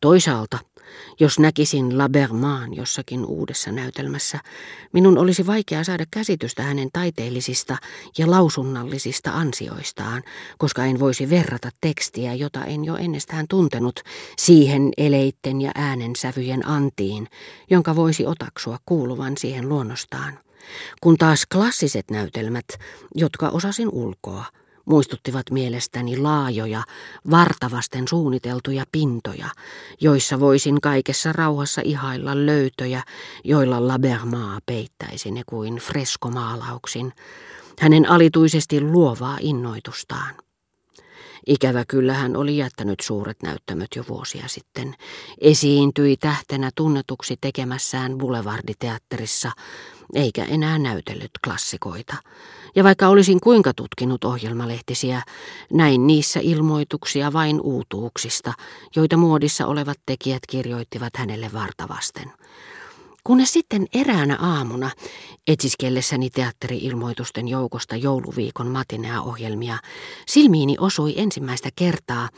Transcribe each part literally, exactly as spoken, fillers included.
Toisaalta, jos näkisin La Berman jossakin uudessa näytelmässä, minun olisi vaikea saada käsitystä hänen taiteellisista ja lausunnallisista ansioistaan, koska en voisi verrata tekstiä, jota en jo ennestään tuntenut, siihen eleitten ja äänensävyjen antiin, jonka voisi otaksua kuuluvan siihen luonnostaan. Kun taas klassiset näytelmät, jotka osasin ulkoa, muistuttivat mielestäni laajoja, vartavasten suunniteltuja pintoja, joissa voisin kaikessa rauhassa ihailla löytöjä, joilla Labermaa peittäisi ne kuin freskomaalauksin, hänen alituisesti luovaa innoitustaan. Ikävä kyllä hän oli jättänyt suuret näyttämöt jo vuosia sitten. Esiintyi tähtenä tunnetuksi tekemässään Boulevarditeatterissa, eikä enää näytellyt klassikoita. Ja vaikka olisin kuinka tutkinut ohjelmalehtisiä, näin niissä ilmoituksia vain uutuuksista, joita muodissa olevat tekijät kirjoittivat hänelle vartavasten. Kunnes sitten eräänä aamuna, etsiskellessäni teatteri-ilmoitusten joukosta jouluviikon matinea-ohjelmia, silmiini osui ensimmäistä kertaa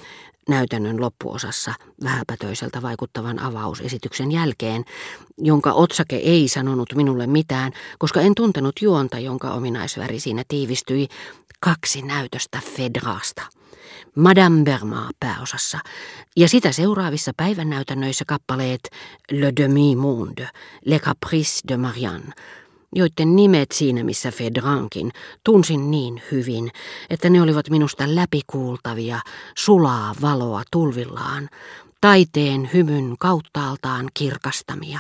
näytännön loppuosassa vähäpätöiseltä vaikuttavan avausesityksen jälkeen, jonka otsake ei sanonut minulle mitään, koska en tuntenut juonta, jonka ominaisväri siinä tiivistyi, kaksi näytöstä Fedrasta. Madame Berma pääosassa ja sitä seuraavissa päivännäytännöissä kappaleet Le Demi Monde, Les Caprices de Marianne, joiden nimet siinä missä Fedrankin tunsin niin hyvin, että ne olivat minusta läpikuultavia, sulaa valoa tulvillaan, taiteen hymyn kauttaaltaan kirkastamia.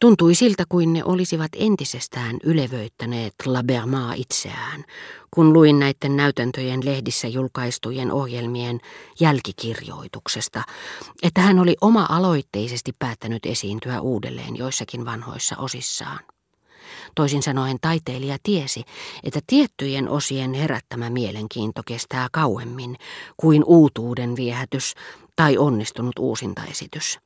Tuntui siltä, kuin ne olisivat entisestään ylevöittäneet Labermaa itseään, kun luin näiden näytäntöjen lehdissä julkaistujen ohjelmien jälkikirjoituksesta, että hän oli oma-aloitteisesti päättänyt esiintyä uudelleen joissakin vanhoissa osissaan. Toisin sanoen taiteilija tiesi, että tiettyjen osien herättämä mielenkiinto kestää kauemmin kuin uutuuden viehätys tai onnistunut uusintaesitys.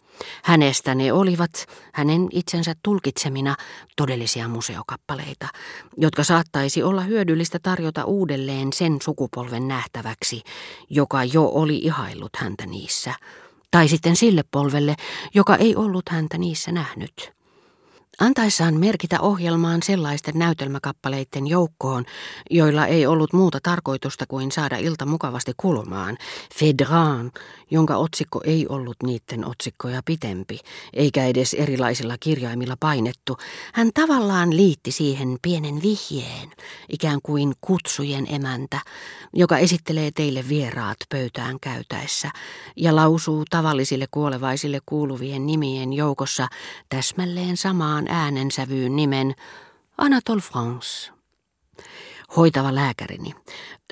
Hänestä ne olivat, hänen itsensä tulkitsemina, todellisia museokappaleita, jotka saattaisi olla hyödyllistä tarjota uudelleen sen sukupolven nähtäväksi, joka jo oli ihaillut häntä niissä, tai sitten sille polvelle, joka ei ollut häntä niissä nähnyt. Antaessaan merkitä ohjelmaan sellaisten näytelmäkappaleiden joukkoon, joilla ei ollut muuta tarkoitusta kuin saada ilta mukavasti kulumaan, Fedran, jonka otsikko ei ollut niiden otsikkoja pitempi, eikä edes erilaisilla kirjaimilla painettu, hän tavallaan liitti siihen pienen vihjeen, ikään kuin kutsujen emäntä, joka esittelee teille vieraat pöytään käytäessä ja lausuu tavallisille kuolevaisille kuuluvien nimien joukossa täsmälleen samaan äänensävyyn nimen Anatole France. Hoitava lääkärini,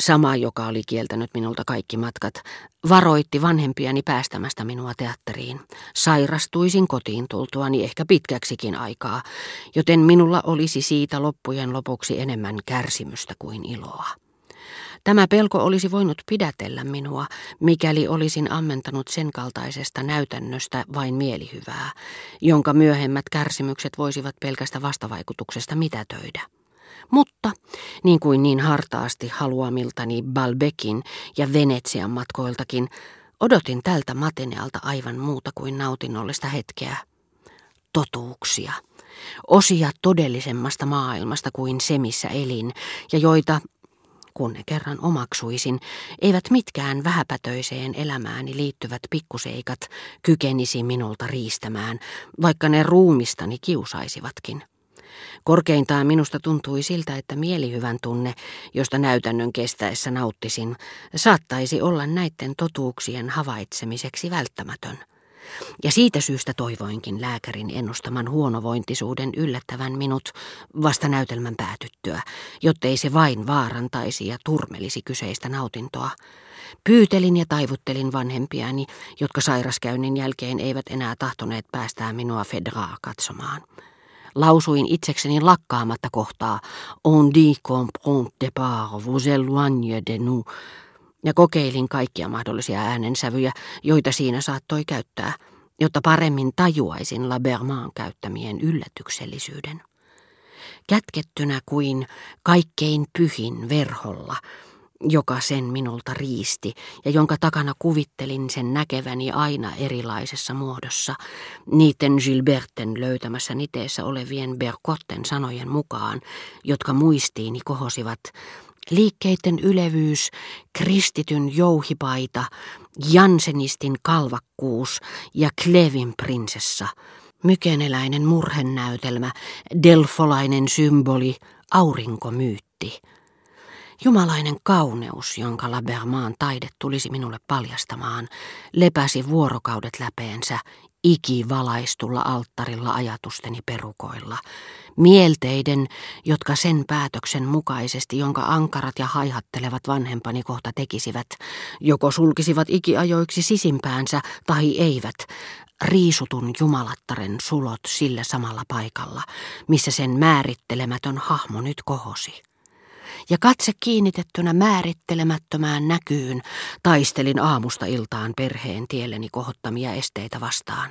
sama joka oli kieltänyt minulta kaikki matkat, varoitti vanhempiani päästämästä minua teatteriin. Sairastuisin kotiin tultuani ehkä pitkäksikin aikaa, joten minulla olisi siitä loppujen lopuksi enemmän kärsimystä kuin iloa. Tämä pelko olisi voinut pidätellä minua, mikäli olisin ammentanut sen kaltaisesta näytännöstä vain mielihyvää, jonka myöhemmät kärsimykset voisivat pelkästä vastavaikutuksesta mitätöidä. Mutta, niin kuin niin hartaasti haluamiltani Balbekin ja Venetsian matkoiltakin, odotin tältä matinealta aivan muuta kuin nautinnollista hetkeä. Totuuksia. Osia todellisemmasta maailmasta kuin se, missä elin, ja joita, kun ne kerran omaksuisin, eivät mitkään vähäpätöiseen elämääni liittyvät pikkuseikat kykenisi minulta riistämään, vaikka ne ruumistani kiusaisivatkin. Korkeintaan minusta tuntui siltä, että mielihyvän tunne, josta näytännön kestäessä nauttisin, saattaisi olla näiden totuuksien havaitsemiseksi välttämätön. Ja siitä syystä toivoinkin lääkärin ennustaman huonovointisuuden yllättävän minut vasta näytelmän päätyttyä, jottei se vain vaarantaisi ja turmelisi kyseistä nautintoa. Pyytelin ja taivuttelin vanhempiani, jotka sairaskäynnin jälkeen eivät enää tahtoneet päästää minua Fedraa katsomaan. Lausuin itsekseni lakkaamatta kohtaa "On dit qu'on prend départ, vous éloignez de nous", ja kokeilin kaikkia mahdollisia äänensävyjä, joita siinä saattoi käyttää, jotta paremmin tajuaisin Labermaan käyttämien yllätyksellisyyden. Kätkettynä kuin kaikkein pyhin verholla, joka sen minulta riisti ja jonka takana kuvittelin sen näkeväni aina erilaisessa muodossa, niiden Gilberten löytämässä niteessä olevien Bergotten sanojen mukaan, jotka muistiini kohosivat: liikkeiden ylevyys, kristityn jouhipaita, jansenistin kalvakkuus ja Klevin prinsessa, mykeneläinen murhenäytelmä, delfolainen symboli, aurinkomyytti. Jumalainen kauneus, jonka La Berman taide tulisi minulle paljastamaan, lepäsi vuorokaudet läpeensä ikivalaistulla alttarilla ajatusteni perukoilla, mielteiden, jotka sen päätöksen mukaisesti, jonka ankarat ja haihattelevat vanhempani kohta tekisivät, joko sulkisivat ikiajoiksi sisimpäänsä tai eivät, riisutun jumalattaren sulot sillä samalla paikalla, missä sen määrittelemätön hahmo nyt kohosi. Ja katse kiinnitettynä määrittelemättömään näkyyn taistelin aamusta iltaan perheen tielleni kohottamia esteitä vastaan.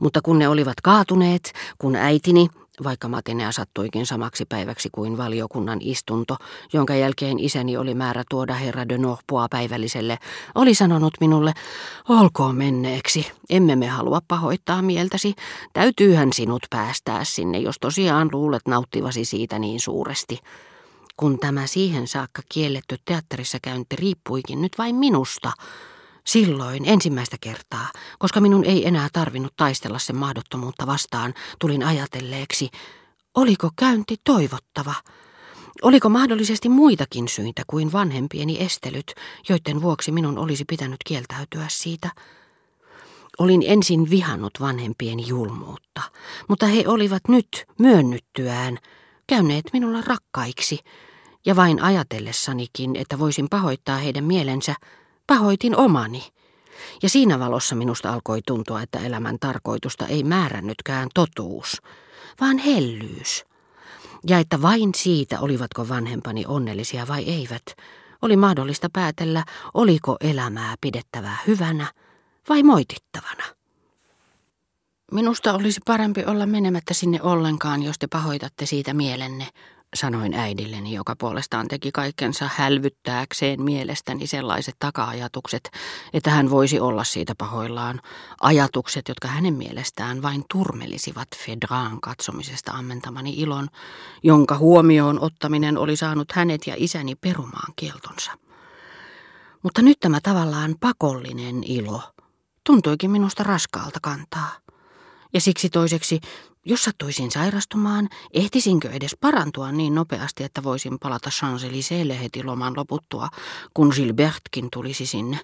Mutta kun ne olivat kaatuneet, kun äitini, vaikka matinea sattuikin samaksi päiväksi kuin valiokunnan istunto, jonka jälkeen isäni oli määrä tuoda herra de Norpoa päivälliselle, oli sanonut minulle: olkoon menneeksi, emme me halua pahoittaa mieltäsi, täytyyhän sinut päästää sinne, jos tosiaan luulet nauttivasi siitä niin suuresti. Kun tämä siihen saakka kielletty teatterissa käynti riippuikin nyt vain minusta, silloin ensimmäistä kertaa, koska minun ei enää tarvinnut taistella sen mahdottomuutta vastaan, tulin ajatelleeksi, oliko käynti toivottava? Oliko mahdollisesti muitakin syitä kuin vanhempieni estelyt, joiden vuoksi minun olisi pitänyt kieltäytyä siitä? Olin ensin vihannut vanhempieni julmuutta, mutta he olivat nyt myönnyttyään käyneet minulla rakkaiksi, ja vain ajatellessanikin, että voisin pahoittaa heidän mielensä, pahoitin omani. Ja siinä valossa minusta alkoi tuntua, että elämän tarkoitusta ei määrännytkään totuus, vaan hellyys. Ja että vain siitä, olivatko vanhempani onnellisia vai eivät, oli mahdollista päätellä, oliko elämää pidettävää hyvänä vai moitittavana. Minusta olisi parempi olla menemättä sinne ollenkaan, jos te pahoitatte siitä mielenne, sanoin äidilleni, joka puolestaan teki kaikkensa hälvyttääkseen mielestäni sellaiset taka-ajatukset, että hän voisi olla siitä pahoillaan. Ajatukset, jotka hänen mielestään vain turmelisivat Fedraan katsomisesta ammentamani ilon, jonka huomioon ottaminen oli saanut hänet ja isäni perumaan kieltonsa. Mutta nyt tämä tavallaan pakollinen ilo tuntuikin minusta raskaalta kantaa. Ja siksi toiseksi, jos sattuisin sairastumaan, ehtisinkö edes parantua niin nopeasti, että voisin palata Champs-Élysées heti loman loputtua, kun Gilbertkin tulisi sinne.